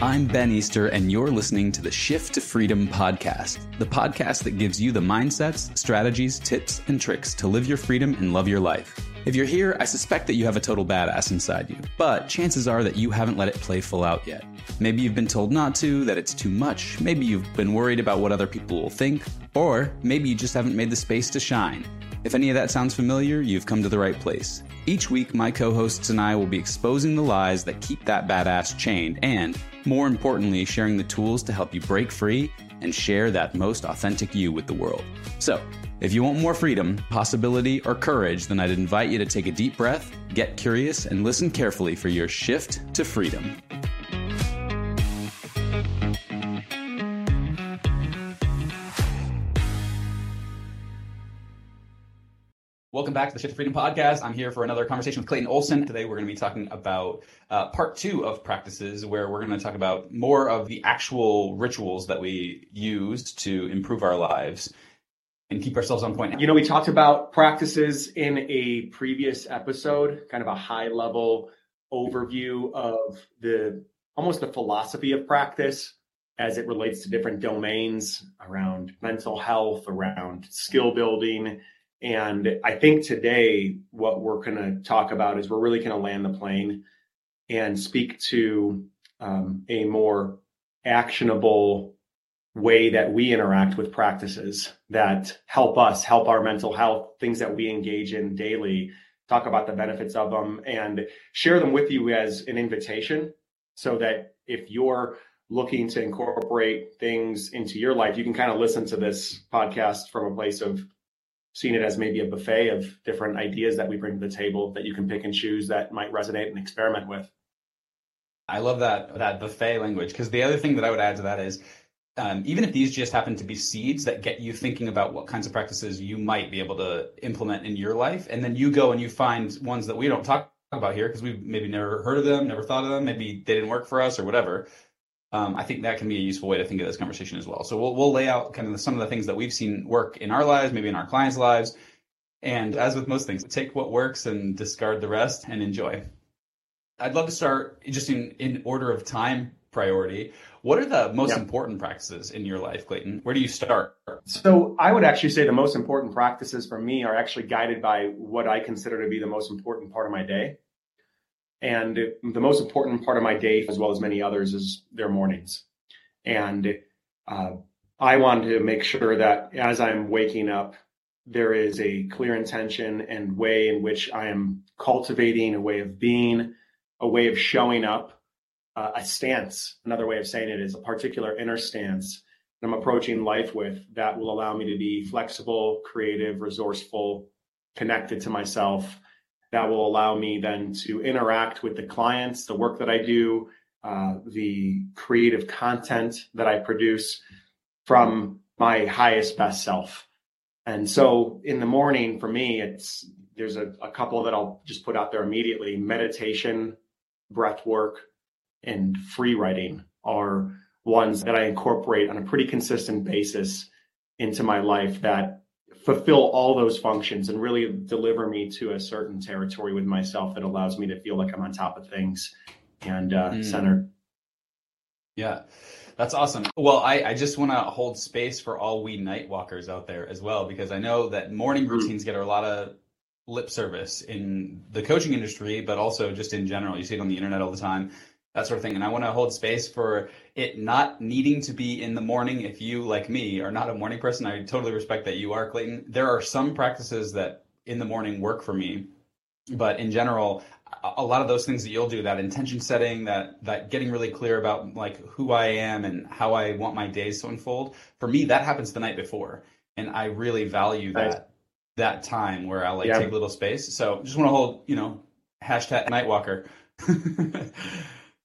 I'm Ben Easter, and you're listening to the Shift to Freedom Podcast, the podcast that gives you the mindsets, strategies, tips, and tricks to live your freedom and love your life. If you're here, I suspect that you have a total badass inside you, but chances are that you haven't let it play full out yet. Maybe you've been told not to, that it's too much, maybe you've been worried about what other people will think, or maybe you just haven't made the space to shine. If any of that sounds familiar, you've come to the right place. Each week, my co-hosts and I will be exposing the lies that keep that badass chained and, more importantly, sharing the tools to help you break free and share that most authentic you with the world. So, if you want more freedom, possibility, or courage, then I'd invite you to take a deep breath, get curious, and listen carefully for your shift to freedom. Welcome back to the Shift to Freedom Podcast. I'm here for another conversation with Clayton Olson. Today we're going to be talking about part 2 of practices, where we're going to talk about more of the actual rituals that we use to improve our lives and keep ourselves on point. You know, we talked about practices in a previous episode, kind of a high-level overview of almost the philosophy of practice as it relates to different domains around mental health, around skill building. And I think today what we're going to talk about is we're really going to land the plane and speak to a more actionable way that we interact with practices that help us, help our mental health, things that we engage in daily, talk about the benefits of them and share them with you as an invitation, so that if you're looking to incorporate things into your life, you can kind of listen to this podcast from a place of seen it as maybe a buffet of different ideas that we bring to the table that you can pick and choose that might resonate and experiment with. I love that buffet language, because the other thing that I would add to that is even if these just happen to be seeds that get you thinking about what kinds of practices you might be able to implement in your life, and then you go and you find ones that we don't talk about here because we've maybe never heard of them, never thought of them, maybe they didn't work for us or whatever. I think that can be a useful way to think of this conversation as well. So we'll lay out kind of some of the things that we've seen work in our lives, maybe in our clients' lives. And as with most things, take what works and discard the rest and enjoy. I'd love to start just in order of time priority. What are the most important practices in your life, Clayton? Where do you start? So I would actually say the most important practices for me are actually guided by what I consider to be the most important part of my day. And the most important part of my day, as well as many others, is their mornings. And I want to make sure that as I'm waking up, there is a clear intention and way in which I am cultivating a way of being, a way of showing up, a stance. Another way of saying it is a particular inner stance that I'm approaching life with that will allow me to be flexible, creative, resourceful, connected to myself. That will allow me then to interact with the clients, the work that I do, the creative content that I produce from my highest, best self. And so in the morning for me, there's a couple that I'll just put out there immediately. Meditation, breath work, and free writing are ones that I incorporate on a pretty consistent basis into my life that fulfill all those functions and really deliver me to a certain territory with myself that allows me to feel like I'm on top of things and centered. Yeah, that's awesome. Well, I just want to hold space for all we night walkers out there as well, because I know that morning routines get a lot of lip service in the coaching industry, but also just in general. You see it on the internet all the time, that sort of thing. And I want to hold space for it not needing to be in the morning. If you, like me, are not a morning person, I totally respect that you are, Clayton. There are some practices that in the morning work for me, but in general, a lot of those things that you'll do, that intention setting, that getting really clear about like who I am and how I want my days to unfold, for me, that happens the night before. And I really value that time where I'll take a little space. So just want to hold, hashtag night walker.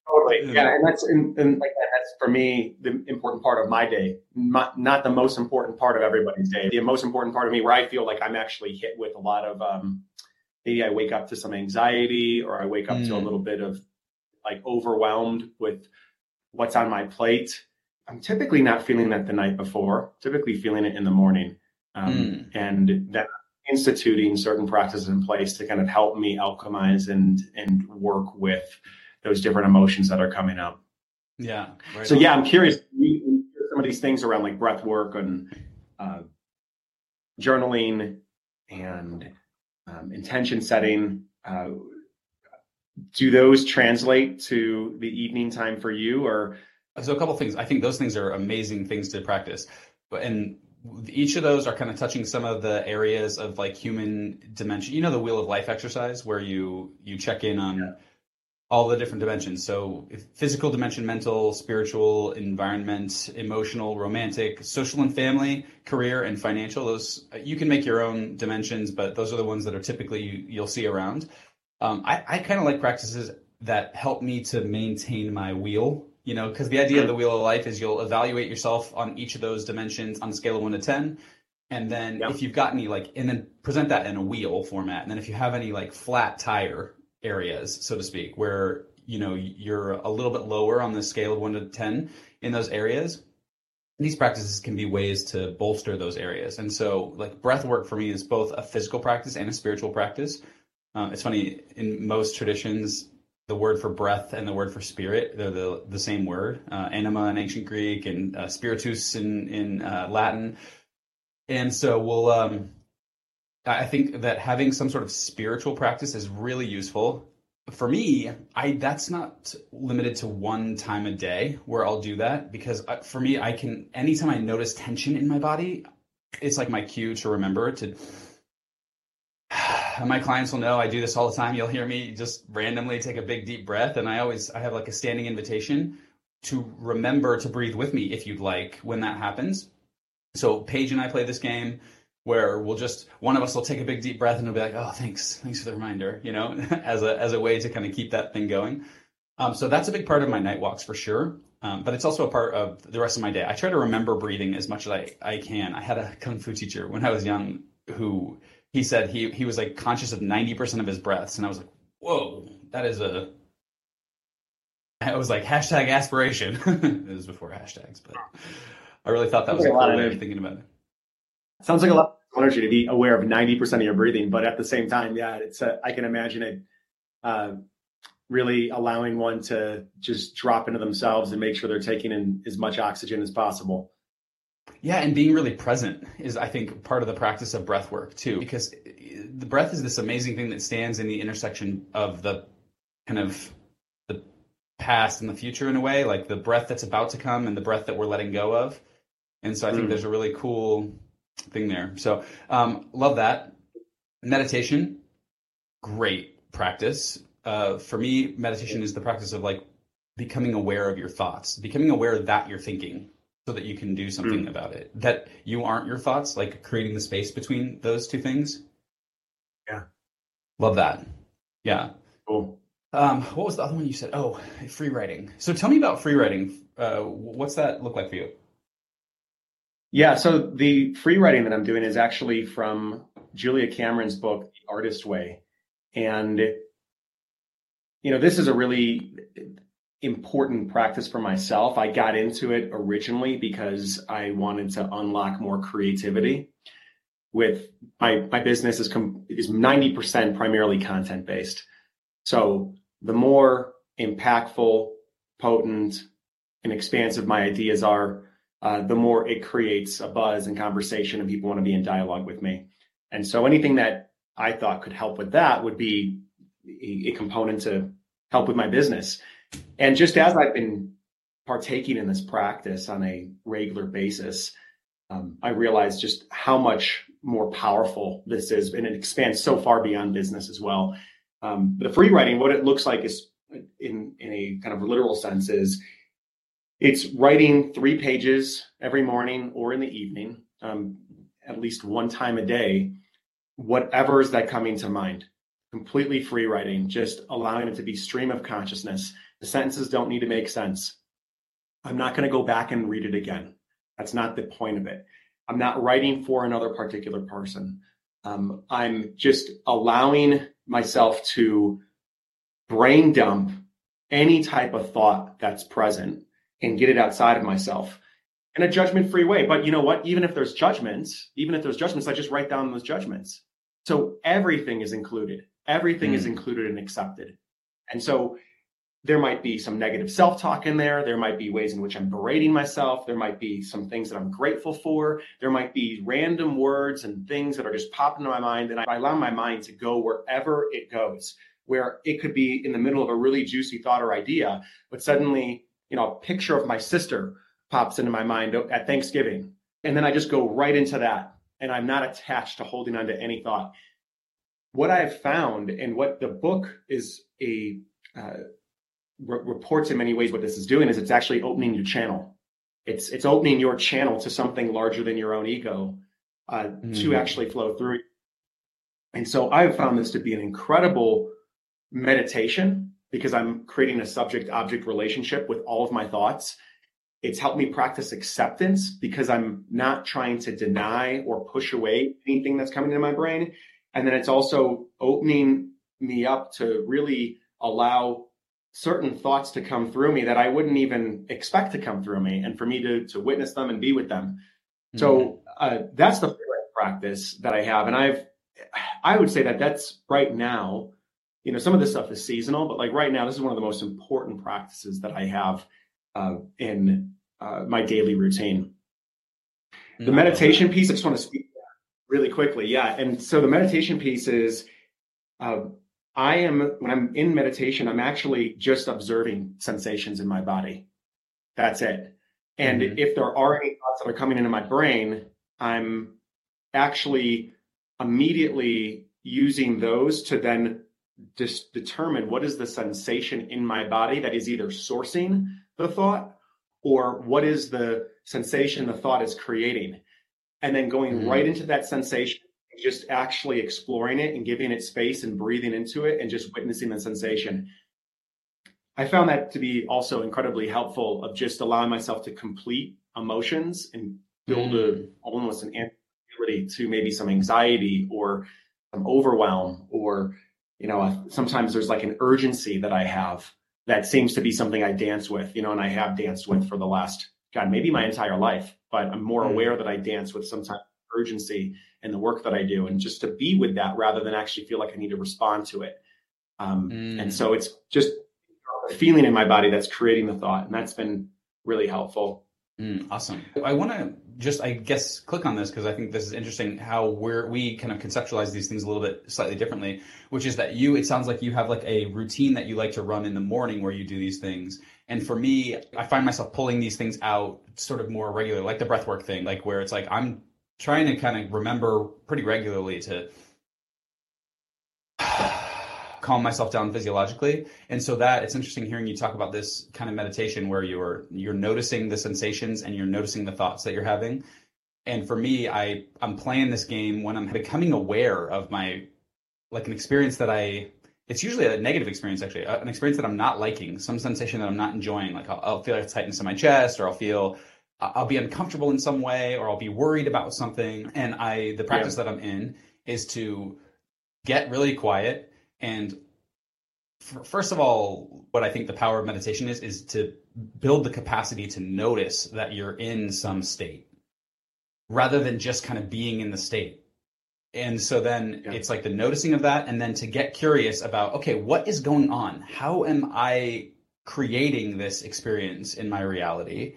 Totally. Yeah, and that's for me the important part of my day, not the most important part of everybody's day. The most important part of me, where I feel like I'm actually hit with a lot of maybe I wake up to some anxiety, or I wake up to a little bit of like overwhelmed with what's on my plate. I'm typically not feeling that the night before, typically feeling it in the morning. And that instituting certain practices in place to kind of help me alchemize and work with those different emotions that are coming up. Yeah. Right. So yeah, I'm curious, you hear some of these things around like breath work and journaling and intention setting. Do those translate to the evening time for you? Or so a couple of things. I think those things are amazing things to practice. And each of those are kind of touching some of the areas of like human dimension. You know, the Wheel of Life exercise where you check in on all the different dimensions. So physical dimension, mental, spiritual, environment, emotional, romantic, social and family, career and financial. Those you can make your own dimensions, but those are the ones that are typically you'll see around. I kind of like practices that help me to maintain my wheel, you know, because the idea of the Wheel of Life is you'll evaluate yourself on each of those dimensions on a scale of 1 to 10. And then if you've got any and then present that in a wheel format. And then if you have any flat tire areas, so to speak, where, you know, you're a little bit lower on the scale of 1 to 10 in those areas, these practices can be ways to bolster those areas. And so breath work for me is both a physical practice and a spiritual practice. It's funny, in most traditions, the word for breath and the word for spirit, they're the same word, anima in ancient Greek and spiritus in Latin. And so I think that having some sort of spiritual practice is really useful. For me, that's not limited to one time a day where I'll do that, because for me, anytime I notice tension in my body, it's like my cue to remember to... My clients will know I do this all the time. You'll hear me just randomly take a big deep breath. And I have a standing invitation to remember to breathe with me if you'd like when that happens. So Paige and I play this game where one of us will take a big deep breath and we'll be like, oh, thanks for the reminder, you know, as a way to kind of keep that thing going. So that's a big part of my night walks for sure. But it's also a part of the rest of my day. I try to remember breathing as much as I can. I had a Kung Fu teacher when I was young who... He said he was conscious of 90% of his breaths. And I was like, whoa, that is I was like, hashtag aspiration. It was before hashtags, but I really thought that was a cool way of thinking about it. Sounds like a lot of energy to be aware of 90% of your breathing, but at the same time, yeah, it's I can imagine it really allowing one to just drop into themselves and make sure they're taking in as much oxygen as possible. Yeah, and being really present is, I think, part of the practice of breath work, too, because the breath is this amazing thing that stands in the intersection of the kind of the past and the future in a way, like the breath that's about to come and the breath that we're letting go of. And so I think there's a really cool thing there. So love that. Meditation, great practice. For me, meditation is the practice of becoming aware of your thoughts, becoming aware that you're thinking, so that you can do something about it, that you aren't your thoughts, creating the space between those two things. Yeah. Love that. Yeah. Cool. What was the other one you said? Oh, free writing. So tell me about free writing. What's that look like for you? Yeah. So the free writing that I'm doing is actually from Julia Cameron's book, The Artist's Way. And, you know, this is a really important practice for myself. I got into it originally because I wanted to unlock more creativity. With my business is 90% primarily content based. So the more impactful, potent, and expansive my ideas are, the more it creates a buzz and conversation, and people want to be in dialogue with me. And so anything that I thought could help with that would be a component to help with my business. And just as I've been partaking in this practice on a regular basis, I realized just how much more powerful this is. And it expands so far beyond business as well. The free writing, what it looks like is in a kind of literal sense is it's writing 3 pages every morning or in the evening, at least one time a day, whatever is that coming to mind. Completely free writing, just allowing it to be stream of consciousness. The sentences don't need to make sense. I'm not going to go back and read it again. That's not the point of it. I'm not writing for another particular person. I'm just allowing myself to brain dump any type of thought that's present and get it outside of myself. In a judgment-free way. But you know what? Even if there's judgments, I just write down those judgments. So everything is included. Everything is included and accepted. And so there might be some negative self-talk in there. There might be ways in which I'm berating myself. There might be some things that I'm grateful for. There might be random words and things that are just popping into my mind. And I allow my mind to go wherever it goes, where it could be in the middle of a really juicy thought or idea, but suddenly, you know, a picture of my sister pops into my mind at Thanksgiving. And then I just go right into that. And I'm not attached to holding on to any thought. What I have found, and what the book is reports in many ways, what this is doing is it's actually opening your channel. It's opening your channel to something larger than your own ego to actually flow through. And so I've found this to be an incredible meditation because I'm creating a subject-object relationship with all of my thoughts. It's helped me practice acceptance because I'm not trying to deny or push away anything that's coming into my brain. And then it's also opening me up to really allow certain thoughts to come through me that I wouldn't even expect to come through me, and for me to witness them and be with them. Mm-hmm. So that's the practice that I have. And I would say that that's right now, you know, some of this stuff is seasonal, but like right now, this is one of the most important practices that I have in my daily routine. The meditation piece, I just want to speak really quickly. Yeah. And so the meditation piece is, when I'm in meditation, I'm actually just observing sensations in my body. That's it. And if there are any thoughts that are coming into my brain, I'm actually immediately using those to then just determine what is the sensation in my body that is either sourcing the thought, or what is the sensation the thought is creating, and then going right into that sensation, just actually exploring it and giving it space and breathing into it and just witnessing the sensation. I found that to be also incredibly helpful of just allowing myself to complete emotions and build almost an ability to maybe some anxiety or some overwhelm, or, you know, sometimes there's like an urgency that I have. That seems to be something I dance with, you know, and I have danced with for the last, God, maybe my entire life, but I'm more aware that I dance with sometimes urgency in the work that I do, and just to be with that rather than actually feel like I need to respond to it. And so it's just a feeling in my body that's creating the thought, and that's been really helpful. Awesome. I want to just, I guess, click on this because I think this is interesting how we kind of conceptualize these things a little bit slightly differently, which is that it sounds like you have like a routine that you like to run in the morning where you do these things. And for me, I find myself pulling these things out sort of more regularly, like the breathwork thing, like where it's like I'm trying to kind of remember pretty regularly to calm myself down physiologically. And so that it's interesting hearing you talk about this kind of meditation where you're noticing the sensations and you're noticing the thoughts that you're having. And for me, I'm playing this game when I'm becoming aware of my, like, an experience that it's usually a negative experience, actually, an experience that I'm not liking, some sensation that I'm not enjoying. Like I'll feel like tightness in my chest, or I'll be uncomfortable in some way, or I'll be worried about something. And the practice that I'm in is to get really quiet. And first of all, what I think the power of meditation is to build the capacity to notice that you're in some state rather than just kind of being in the state. And so then it's like the noticing of that, and then to get curious about, okay, what is going on? How am I creating this experience in my reality?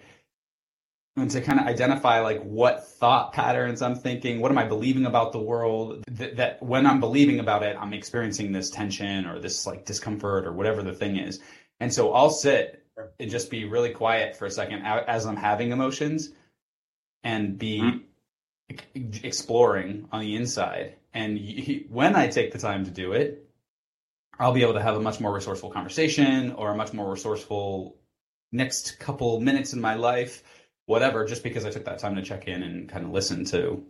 And to kind of identify like what thought patterns I'm thinking, what am I believing about the world, that when I'm believing about it, I'm experiencing this tension or this like discomfort or whatever the thing is. And so I'll sit and just be really quiet for a second as I'm having emotions and be exploring on the inside. And when I take the time to do it, I'll be able to have a much more resourceful conversation or a much more resourceful next couple minutes in my life, whatever, just because I took that time to check in and kind of listen to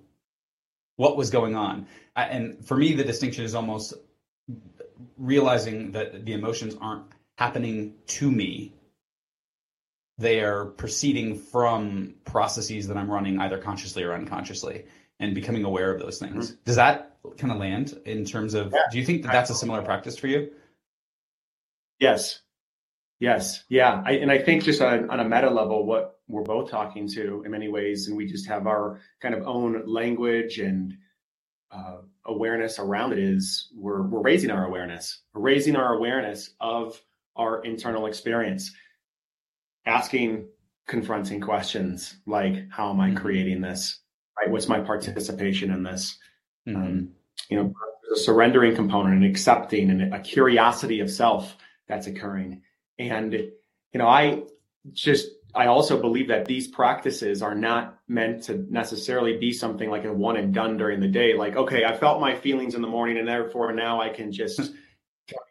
what was going on. And for me, the distinction is almost realizing that the emotions aren't happening to me. They are proceeding from processes that I'm running either consciously or unconsciously, and becoming aware of those things. Does that kind of land in terms of, do you think that's a similar practice for you? Yes. Yes. Yeah. I think just on a meta level, what we're both talking to in many ways, and we just have our kind of own language and awareness around it, is we're raising our awareness. We're raising our awareness of our internal experience, asking confronting questions like, how am I creating this? Right? What's my participation in this? Mm-hmm. A surrendering component, an accepting, and a curiosity of self that's occurring. And, I also believe that these practices are not meant to necessarily be something like a one and done during the day. Like, okay, I felt my feelings in the morning and therefore now I can just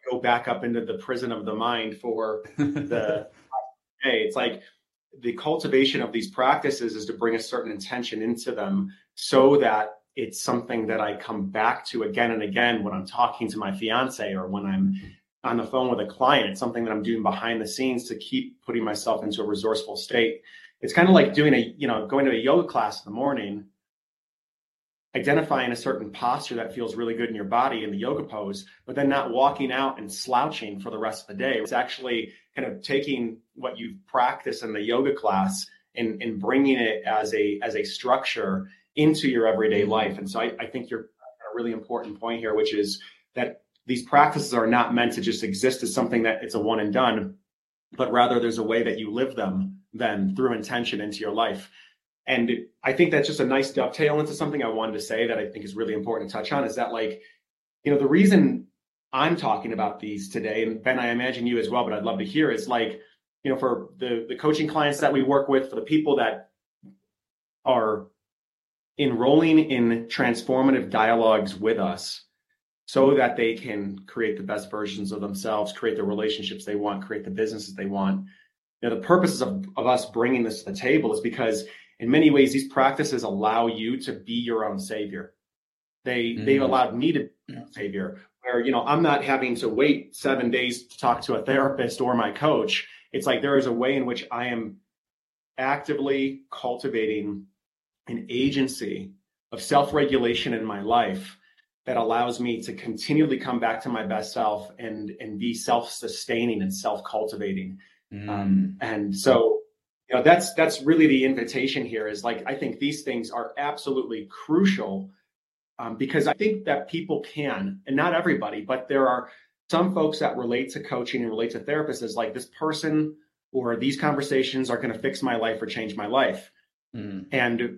go back up into the prison of the mind for the day. It's like the cultivation of these practices is to bring a certain intention into them so that it's something that I come back to again and again when I'm talking to my fiance or when I'm on the phone with a client. It's something that I'm doing behind the scenes to keep putting myself into a resourceful state. It's kind of like going to a yoga class in the morning, identifying a certain posture that feels really good in your body in the yoga pose, but then not walking out and slouching for the rest of the day. It's actually kind of taking what you've practiced in the yoga class and bringing it as a structure into your everyday life. And so I think you're at a really important point here, which is that these practices are not meant to just exist as something that it's a one and done, but rather there's a way that you live them then through intention into your life. And I think that's just a nice dovetail into something I wanted to say that I think is really important to touch on, is that the reason I'm talking about these today, and Ben, I imagine you as well, but I'd love to hear, is for the coaching clients that we work with, for the people that are enrolling in transformative dialogues with us, so that they can create the best versions of themselves, create the relationships they want, create the businesses they want. The purposes of us bringing this to the table is because in many ways, these practices allow you to be your own savior. They've allowed me to be a savior, where, I'm not having to wait 7 days to talk to a therapist or my coach. It's like there is a way in which I am actively cultivating an agency of self-regulation in my life that allows me to continually come back to my best self and be self-sustaining and self-cultivating. And so, that's really the invitation here, is I think these things are absolutely crucial, because I think that people can, and not everybody, but there are some folks that relate to coaching and relate to therapists as this person or these conversations are going to fix my life or change my life. And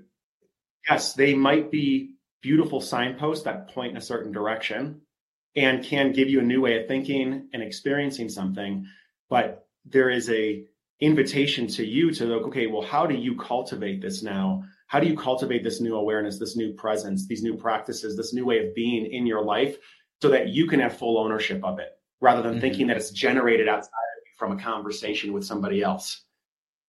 yes, they might be beautiful signposts that point in a certain direction and can give you a new way of thinking and experiencing something. But there is an invitation to you to look, okay, well, how do you cultivate this now? How do you cultivate this new awareness, this new presence, these new practices, this new way of being in your life so that you can have full ownership of it rather than thinking that it's generated outside of you from a conversation with somebody else?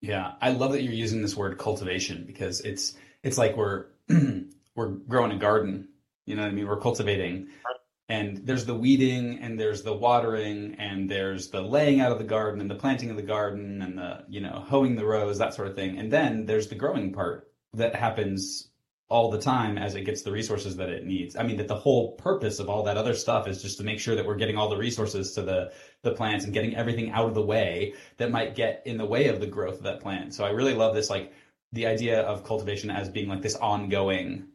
Yeah. I love that you're using this word cultivation, because it's like we're growing a garden, you know what I mean? We're cultivating, and there's the weeding and there's the watering and there's the laying out of the garden and the planting of the garden and the, hoeing the rows, that sort of thing. And then there's the growing part that happens all the time as it gets the resources that it needs. I mean, that the whole purpose of all that other stuff is just to make sure that we're getting all the resources to the plants and getting everything out of the way that might get in the way of the growth of that plant. So I really love this, the idea of cultivation as being this ongoing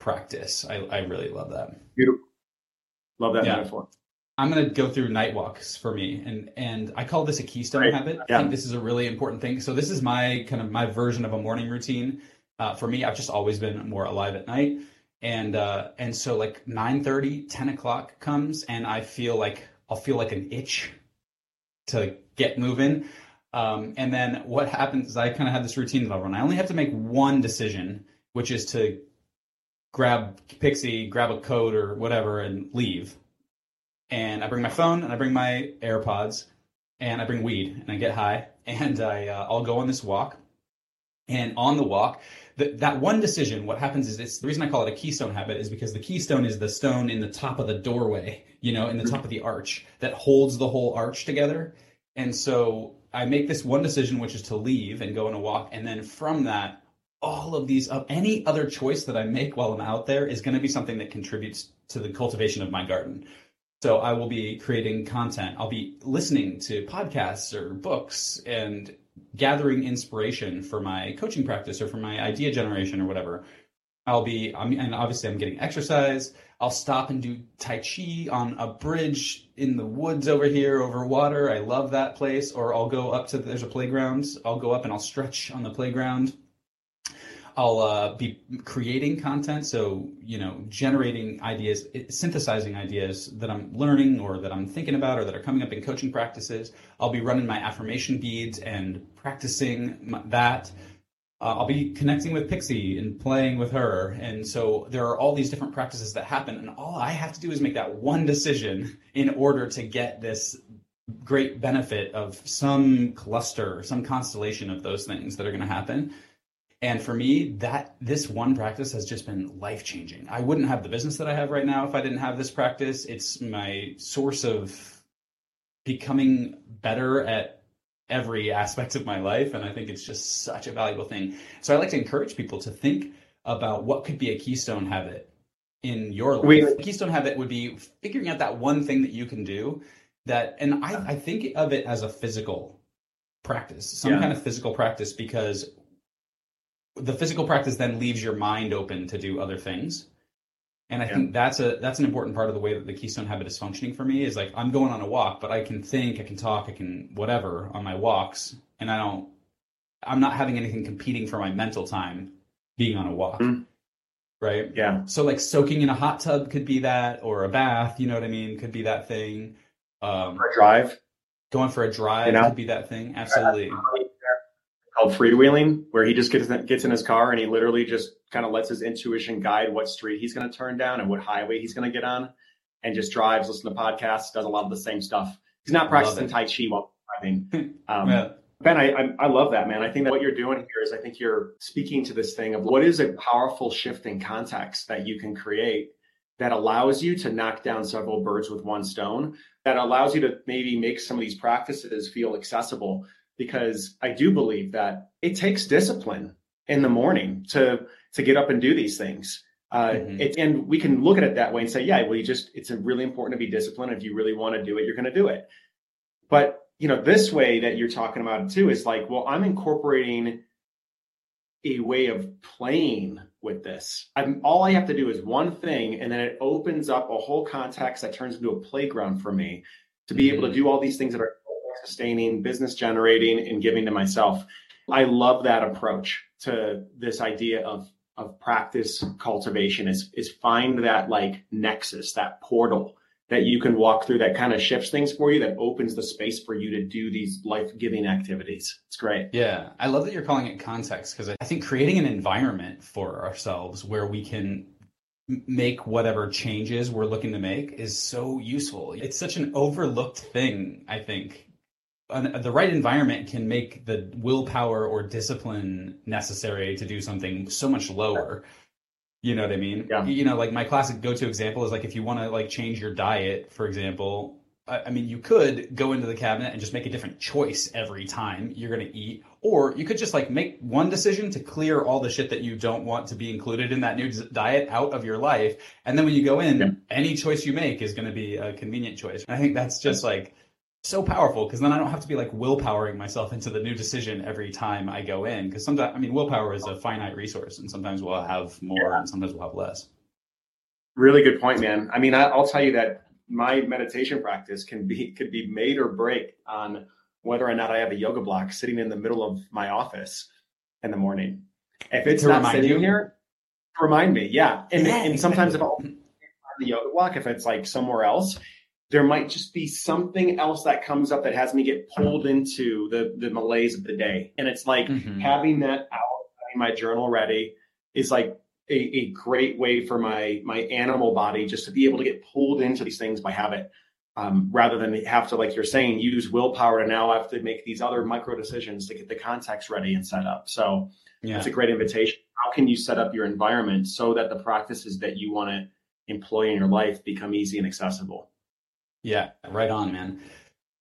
practice. I really love that. Beautiful. Love that metaphor. I'm going to go through night walks for me. And I call this a keystone habit. Yeah. I think this is a really important thing. So this is my version of a morning routine. For me, I've just always been more alive at night. And so 9:30, 10 o'clock comes and I feel I'll feel an itch to get moving. And then what happens is I kind of have this routine that I'll run. I only have to make one decision, which is to grab a coat or whatever and leave. And I bring my phone and I bring my AirPods and I bring weed and I get high and I'll go on this walk. And on the walk, that one decision, what happens is, it's the reason I call it a keystone habit is because the keystone is the stone in the top of the doorway, in the top of the arch that holds the whole arch together. And so I make this one decision, which is to leave and go on a walk. And then from that, all of these, any other choice that I make while I'm out there is going to be something that contributes to the cultivation of my garden. So I will be creating content. I'll be listening to podcasts or books and gathering inspiration for my coaching practice or for my idea generation or whatever. And obviously I'm getting exercise. I'll stop and do Tai Chi on a bridge in the woods over here over water. I love that place. Or I'll go up to, there's a playground. I'll go up and I'll stretch on the playground. I'll be creating content. So, generating ideas, synthesizing ideas that I'm learning or that I'm thinking about or that are coming up in coaching practices. I'll be running my affirmation beads and practicing that. I'll be connecting with Pixie and playing with her. And so there are all these different practices that happen. And all I have to do is make that one decision in order to get this great benefit of some cluster, some constellation of those things that are going to happen. And for me, this one practice has just been life-changing. I wouldn't have the business that I have right now if I didn't have this practice. It's my source of becoming better at every aspect of my life, and I think it's just such a valuable thing. So I like to encourage people to think about what could be a keystone habit in your life. A keystone habit would be figuring out that one thing that you can do that, and I think of it as a physical practice, some kind of physical practice, because the physical practice then leaves your mind open to do other things. And I think that's an important part of the way that the Keystone Habit is functioning for me, is like, I'm going on a walk, but I can think, I can talk, I can whatever on my walks. And I'm not having anything competing for my mental time being on a walk. Mm-hmm. Right. Yeah. So like soaking in a hot tub could be that, or a bath, you know what I mean? Could be that thing. For a drive. Going for a drive could be that thing. Absolutely. Called freewheeling, where he just gets in his car and he literally just kind of lets his intuition guide what street he's going to turn down and what highway he's going to get on, and just drives, listens to podcasts, does a lot of the same stuff. He's not practicing Tai Chi while driving. Ben, I love that, man. I think that what you're doing here is, I think you're speaking to this thing of what is a powerful shift in context that you can create that allows you to knock down several birds with one stone, that allows you to maybe make some of these practices feel accessible. Because I do believe that it takes discipline in the morning to get up and do these things. And we can look at it that way and say, it's really important to be disciplined. If you really want to do it, you're going to do it. But, this way that you're talking about it too is like, well, I'm incorporating a way of playing with this. All I have to do is one thing, and then it opens up a whole context that turns into a playground for me to be able to do all these things that are sustaining, business generating, and giving to myself. I love that approach to this idea of practice cultivation is find that like nexus, that portal that you can walk through that kind of shifts things for you, that opens the space for you to do these life-giving activities. It's great. Yeah. I love that you're calling it context, because I think creating an environment for ourselves where we can make whatever changes we're looking to make is so useful. It's such an overlooked thing, I think. The right environment can make the willpower or discipline necessary to do something so much lower. You know what I mean? Yeah. Like my classic go-to example is like, if you want to like change your diet, for example, I mean, you could go into the cabinet and just make a different choice every time you're going to eat, or you could just like make one decision to clear all the shit that you don't want to be included in that new diet out of your life. And then when you go in, any choice you make is going to be a convenient choice. And I think that's just like so powerful, because then I don't have to be like willpowering myself into the new decision every time I go in. Because sometimes, willpower is a finite resource, and sometimes we'll have more and sometimes we'll have less. Really good point, man. I mean, I'll tell you that my meditation practice could be made or break on whether or not I have a yoga block sitting in the middle of my office in the morning. If it's not sitting here, remind me. Yeah. And sometimes if I'll find the yoga block, if it's like somewhere else, there might just be something else that comes up that has me get pulled into the malaise of the day. And it's like having that out, having my journal ready is like a great way for my animal body just to be able to get pulled into these things by habit, rather than have to, like you're saying, use willpower to now have to make these other micro decisions to get the context ready and set up. So that's a great invitation. How can you set up your environment so that the practices that you want to employ in your life become easy and accessible? Yeah, right on, man.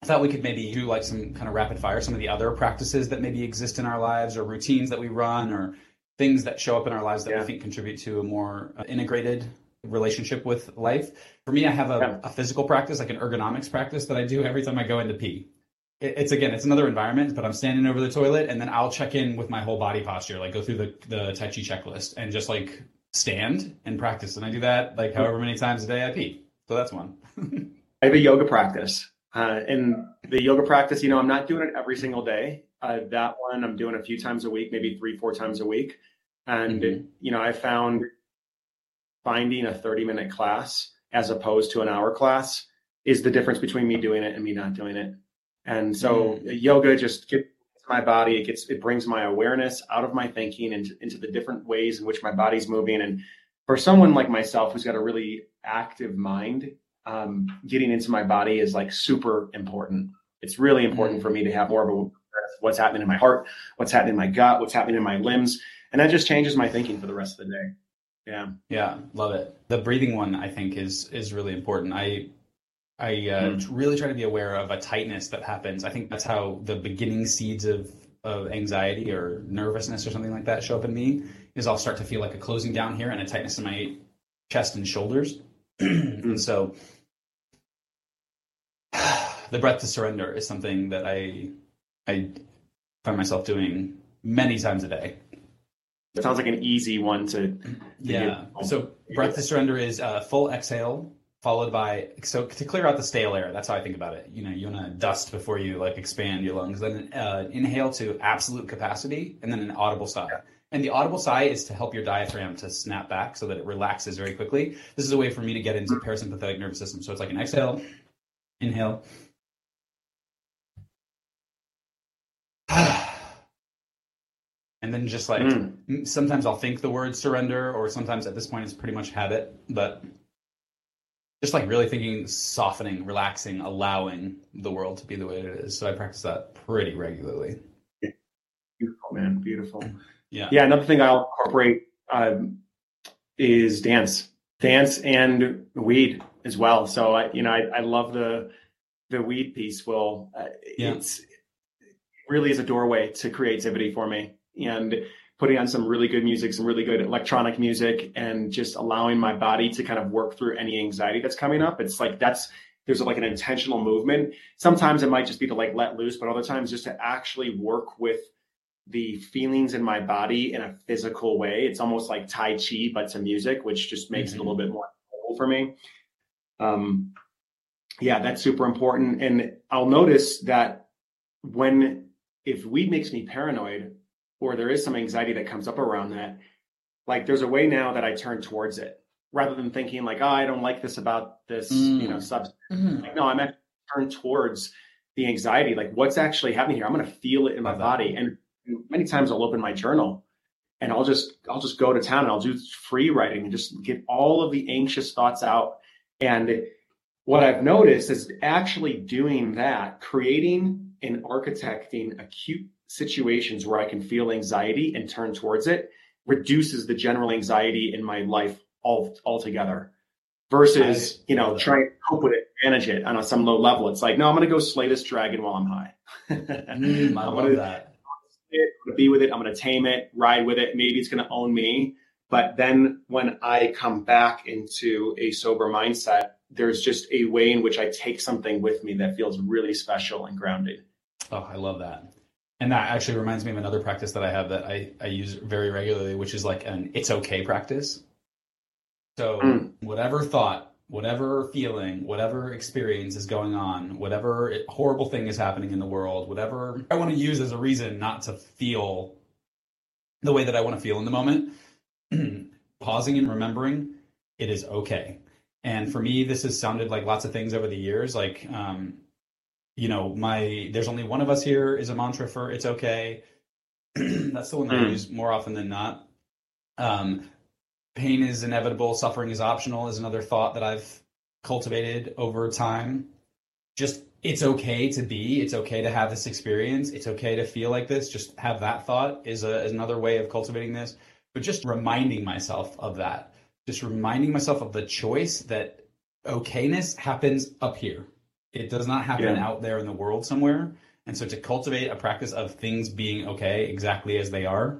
I thought we could maybe do like some kind of rapid fire, some of the other practices that maybe exist in our lives, or routines that we run, or things that show up in our lives that we think contribute to a more integrated relationship with life. For me, I have a physical practice, like an ergonomics practice that I do every time I go in to pee. It's another environment, but I'm standing over the toilet, and then I'll check in with my whole body posture, like go through the Tai Chi checklist and just like stand and practice. And I do that like however many times a day I pee. So that's one. I have a yoga practice. And the yoga practice, you know, I'm not doing it every single day. That one I'm doing a few times a week, maybe 3-4 times a week. And, you know, I found finding a 30-minute class as opposed to an hour class is the difference between me doing it and me not doing it. And so yoga just gets my body, it brings my awareness out of my thinking and into the different ways in which my body's moving. And for someone like myself, who's got a really active mind, getting into my body is like super important. It's really important for me to have more of a what's happening in my heart, what's happening in my gut, what's happening in my limbs. And that just changes my thinking for the rest of the day. Yeah. Yeah. Love it. The breathing one, I think, is really important. I really try to be aware of a tightness that happens. I think that's how the beginning seeds of anxiety or nervousness or something like that show up in me, is I'll start to feel like a closing down here and a tightness in my chest and shoulders. And so the breath to surrender is something that I find myself doing many times a day. It sounds like an easy one to yeah. Get. So breath to surrender is a full exhale followed by, so to clear out the stale air. That's how I think about it. You know, you want to dust before you like expand your lungs, then inhale to absolute capacity, and then an audible sigh. Yeah. And the audible sigh is to help your diaphragm to snap back so that it relaxes very quickly. This is a way for me to get into parasympathetic nervous system. So it's like an exhale, inhale, and then just like, sometimes I'll think the word surrender, or sometimes at this point it's pretty much habit, but just like really thinking, softening, relaxing, allowing the world to be the way it is. So I practice that pretty regularly. Yeah. Beautiful, man. Beautiful. Yeah. Yeah. Another thing I'll incorporate is dance and weed as well. So I love the weed piece, Will. It really is a doorway to creativity for me. And putting on some really good music, some really good electronic music, and just allowing my body to kind of work through any anxiety that's coming up. It's like there's like an intentional movement. Sometimes it might just be to like let loose, but other times just to actually work with the feelings in my body in a physical way. It's almost like Tai Chi, but to music, which just makes it a little bit more cool for me. Yeah, that's super important. And I'll notice that if weed makes me paranoid, or there is some anxiety that comes up around that, like there's a way now that I turn towards it rather than thinking like, oh, I don't like this about this, you know, substance. Like, no, I'm actually turned towards the anxiety. Like, what's actually happening here? I'm going to feel it in my body. And many times I'll open my journal and I'll just go to town and I'll do free writing and just get all of the anxious thoughts out. And what I've noticed is actually doing that, creating and architecting acute situations where I can feel anxiety and turn towards it, reduces the general anxiety in my life altogether versus, trying to cope with it, manage it on some low level. It's like, no, I'm going to go slay this dragon while I'm high. I love that. I'm going to be with it. I'm going to tame it, ride with it. Maybe it's going to own me. But then when I come back into a sober mindset, there's just a way in which I take something with me that feels really special and grounded. Oh, I love that. And that actually reminds me of another practice that I have that I use very regularly, which is like an it's okay practice. So whatever thought, whatever feeling, whatever experience is going on, whatever horrible thing is happening in the world, whatever I want to use as a reason not to feel the way that I want to feel in the moment, pausing and remembering it is okay. And for me, this has sounded like lots of things over the years, like, there's only one of us here is a mantra for it's okay. That's the one that I use more often than not. Pain is inevitable. Suffering is optional is another thought that I've cultivated over time. Just it's okay to be, it's okay to have this experience. It's okay to feel like this. Just have that thought is another way of cultivating this, but just reminding myself of that, just reminding myself of the choice that okayness happens up here. It does not happen out there in the world somewhere. And so to cultivate a practice of things being okay exactly as they are,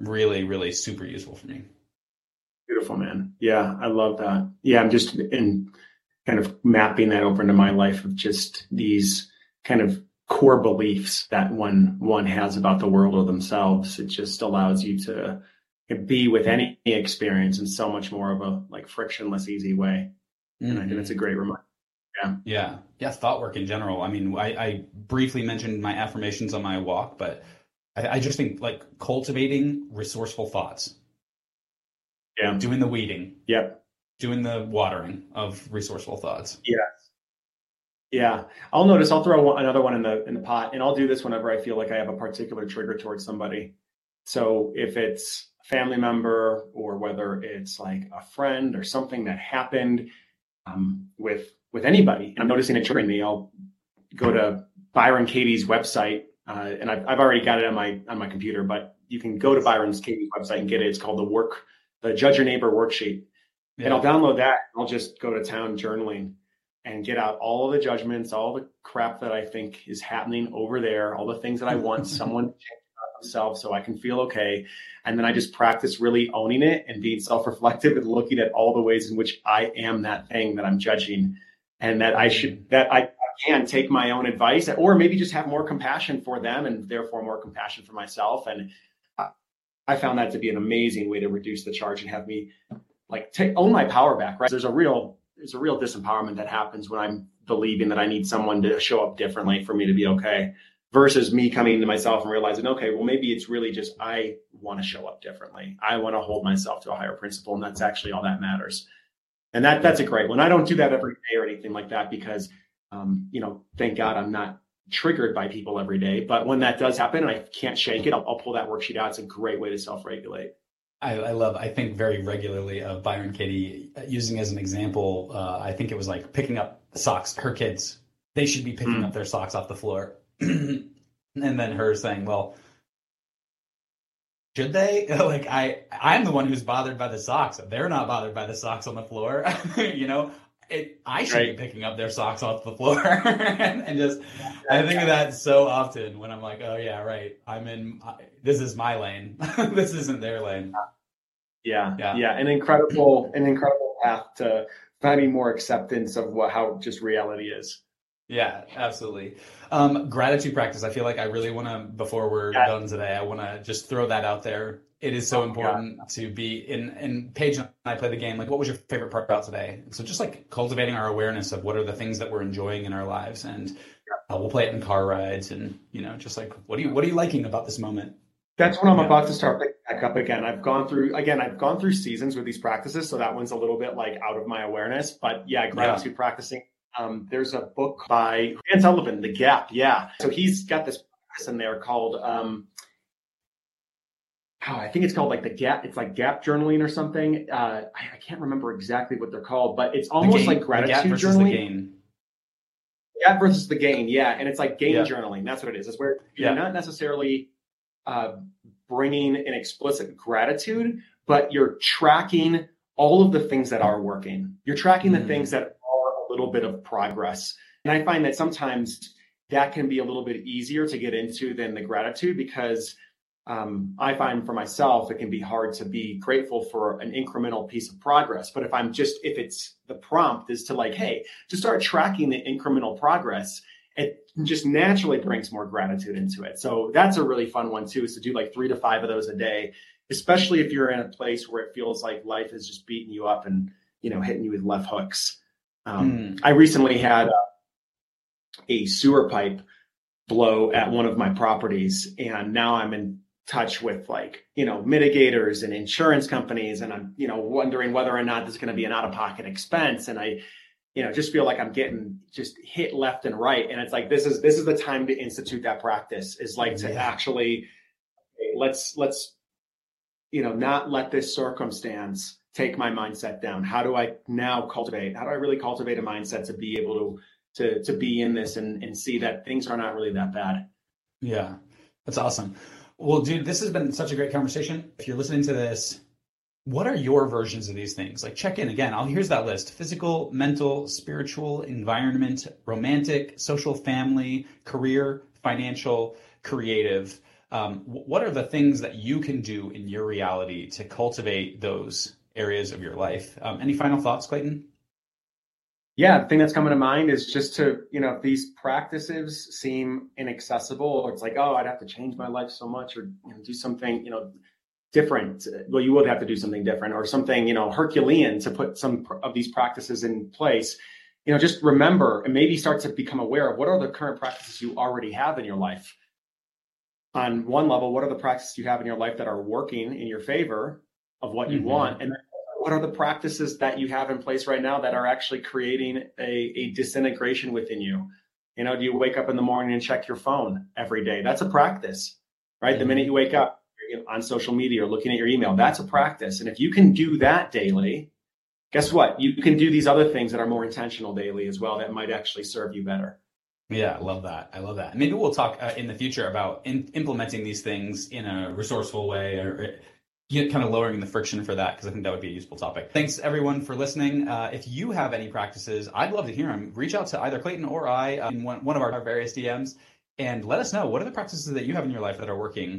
really, really super useful for me. Beautiful, man. Yeah, I love that. Yeah, I'm just in kind of mapping that over into my life of just these kind of core beliefs that one has about the world or themselves. It just allows you to be with any experience in so much more of a like frictionless, easy way. Mm-hmm. And I think that's a great reminder. Yeah. Yeah. Yes. Thought work in general. I mean, I briefly mentioned my affirmations on my walk, but I just think like cultivating resourceful thoughts. Yeah. Doing the weeding. Yep. Doing the watering of resourceful thoughts. Yeah. Yeah. I'll notice, I'll throw another one in the pot, and I'll do this whenever I feel like I have a particular trigger towards somebody. So if it's a family member or whether it's like a friend or something that happened with anybody, and I'm noticing it triggering me, I'll go to Byron Katie's website. And I've already got it on my computer, but you can go to Byron Katie's website and get it. It's called the Judge-Your-Neighbor Worksheet. Yeah. And I'll download that. I'll just go to town journaling and get out all the judgments, all the crap that I think is happening over there, all the things that I want someone to check about themselves so I can feel okay. And then I just practice really owning it and being self-reflective and looking at all the ways in which I am that thing that I'm judging, and that I can take my own advice, or maybe just have more compassion for them and therefore more compassion for myself. And I found that to be an amazing way to reduce the charge and have me like own my power back, right? There's a real disempowerment that happens when I'm believing that I need someone to show up differently for me to be okay, versus me coming to myself and realizing, okay, well, maybe it's really just, I want to show up differently. I want to hold myself to a higher principle. And that's actually all that matters. And that's a great one. I don't do that every day or anything like that because, thank God I'm not triggered by people every day. But when that does happen and I can't shake it, I'll pull that worksheet out. It's a great way to self-regulate. I think very regularly of Byron Katie, using as an example, I think it was like picking up socks, her kids, they should be picking up their socks off the floor. And then her saying, well, should they? Like, I'm the one who's bothered by the socks. They're not bothered by the socks on the floor. I should be picking up their socks off the floor. I think of that so often when I'm like, oh yeah, right. This is my lane. This isn't their lane. Yeah. An incredible path to finding more acceptance of how just reality is. Yeah, absolutely. Gratitude practice. I feel like I really want to, before we're done today, I want to just throw that out there. It is so important to be in Paige and I play the game. Like, what was your favorite part about today? So just like cultivating our awareness of what are the things that we're enjoying in our lives, and we'll play it in car rides and, just like, what are you liking about this moment? That's what I'm about to start picking back up again. I've gone through seasons with these practices. So that one's a little bit like out of my awareness, but gratitude practicing. There's a book by Dan Sullivan, The Gap. Yeah. So he's got this practice in there called, I think it's called like the gap. It's like gap journaling or something. I can't remember exactly what they're called, but it's almost like gratitude journaling. Gap versus the gain. Yeah. And it's like gain journaling. That's what it is. It's where you're not necessarily bringing an explicit gratitude, but you're tracking all of the things that are working. You're tracking the things that are a little bit of progress. And I find that sometimes that can be a little bit easier to get into than the gratitude, because I find for myself, it can be hard to be grateful for an incremental piece of progress. But if it's the prompt is to like, hey, just start tracking the incremental progress, it just naturally brings more gratitude into it. So that's a really fun one too, is to do like 3 to 5 of those a day, especially if you're in a place where it feels like life is just beating you up and, hitting you with left hooks. I recently had a sewer pipe blow at one of my properties, and now I'm in touch with like, mitigators and insurance companies. And I'm, wondering whether or not this is going to be an out-of-pocket expense. And I, just feel like I'm getting just hit left and right. And it's like, this is the time to institute that practice, is like to actually let's, not let this circumstance take my mindset down. How do I really cultivate a mindset to be able to be in this and see that things are not really that bad. Yeah. That's awesome. Well, dude, this has been such a great conversation. If you're listening to this, what are your versions of these things? Like, check in again. Here's that list: physical, mental, spiritual, environment, romantic, social, family, career, financial, creative. What are the things that you can do in your reality to cultivate those areas of your life. Any final thoughts, Clayton? Yeah, the thing that's coming to mind is just to, if these practices seem inaccessible, or it's like, oh, I'd have to change my life so much, or do something, different. Well, you would have to do something different or something, Herculean to put some of these practices in place. Just remember and maybe start to become aware of what are the current practices you already have in your life. On one level, what are the practices you have in your life that are working in your favor of what you want? And then what are the practices that you have in place right now that are actually creating a disintegration within you? Do you wake up in the morning and check your phone every day? That's a practice, right? Mm-hmm. The minute you wake up on social media or looking at your email, that's a practice. And if you can do that daily, guess what? You can do these other things that are more intentional daily as well that might actually serve you better. Yeah, I love that. Maybe we'll talk in the future about implementing these things in a resourceful way or kind of lowering the friction for that, because I think that would be a useful topic. Thanks, everyone, for listening. If you have any practices, I'd love to hear them. Reach out to either Clayton or I in one of our various DMs and let us know, what are the practices that you have in your life that are working?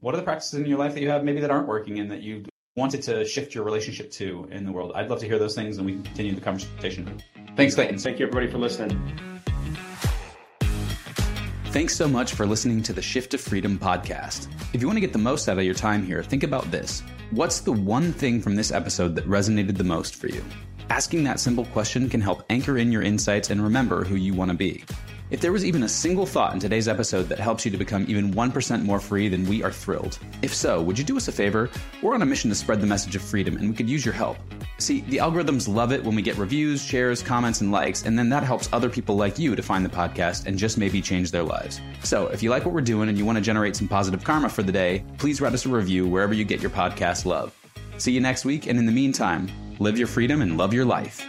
What are the practices in your life that you have maybe that aren't working and that you wanted to shift your relationship to in the world? I'd love to hear those things, and we can continue the conversation. Thanks, Clayton. Thank you, everybody, for listening. Thanks so much for listening to the Shift to Freedom podcast. If you want to get the most out of your time here, think about this. What's the one thing from this episode that resonated the most for you? Asking that simple question can help anchor in your insights and remember who you want to be. If there was even a single thought in today's episode that helps you to become even 1% more free, then we are thrilled. If so, would you do us a favor? We're on a mission to spread the message of freedom, and we could use your help. See, the algorithms love it when we get reviews, shares, comments, and likes, and then that helps other people like you to find the podcast and just maybe change their lives. So if you like what we're doing and you want to generate some positive karma for the day, please write us a review wherever you get your podcast love. See you next week, and in the meantime, live your freedom and love your life.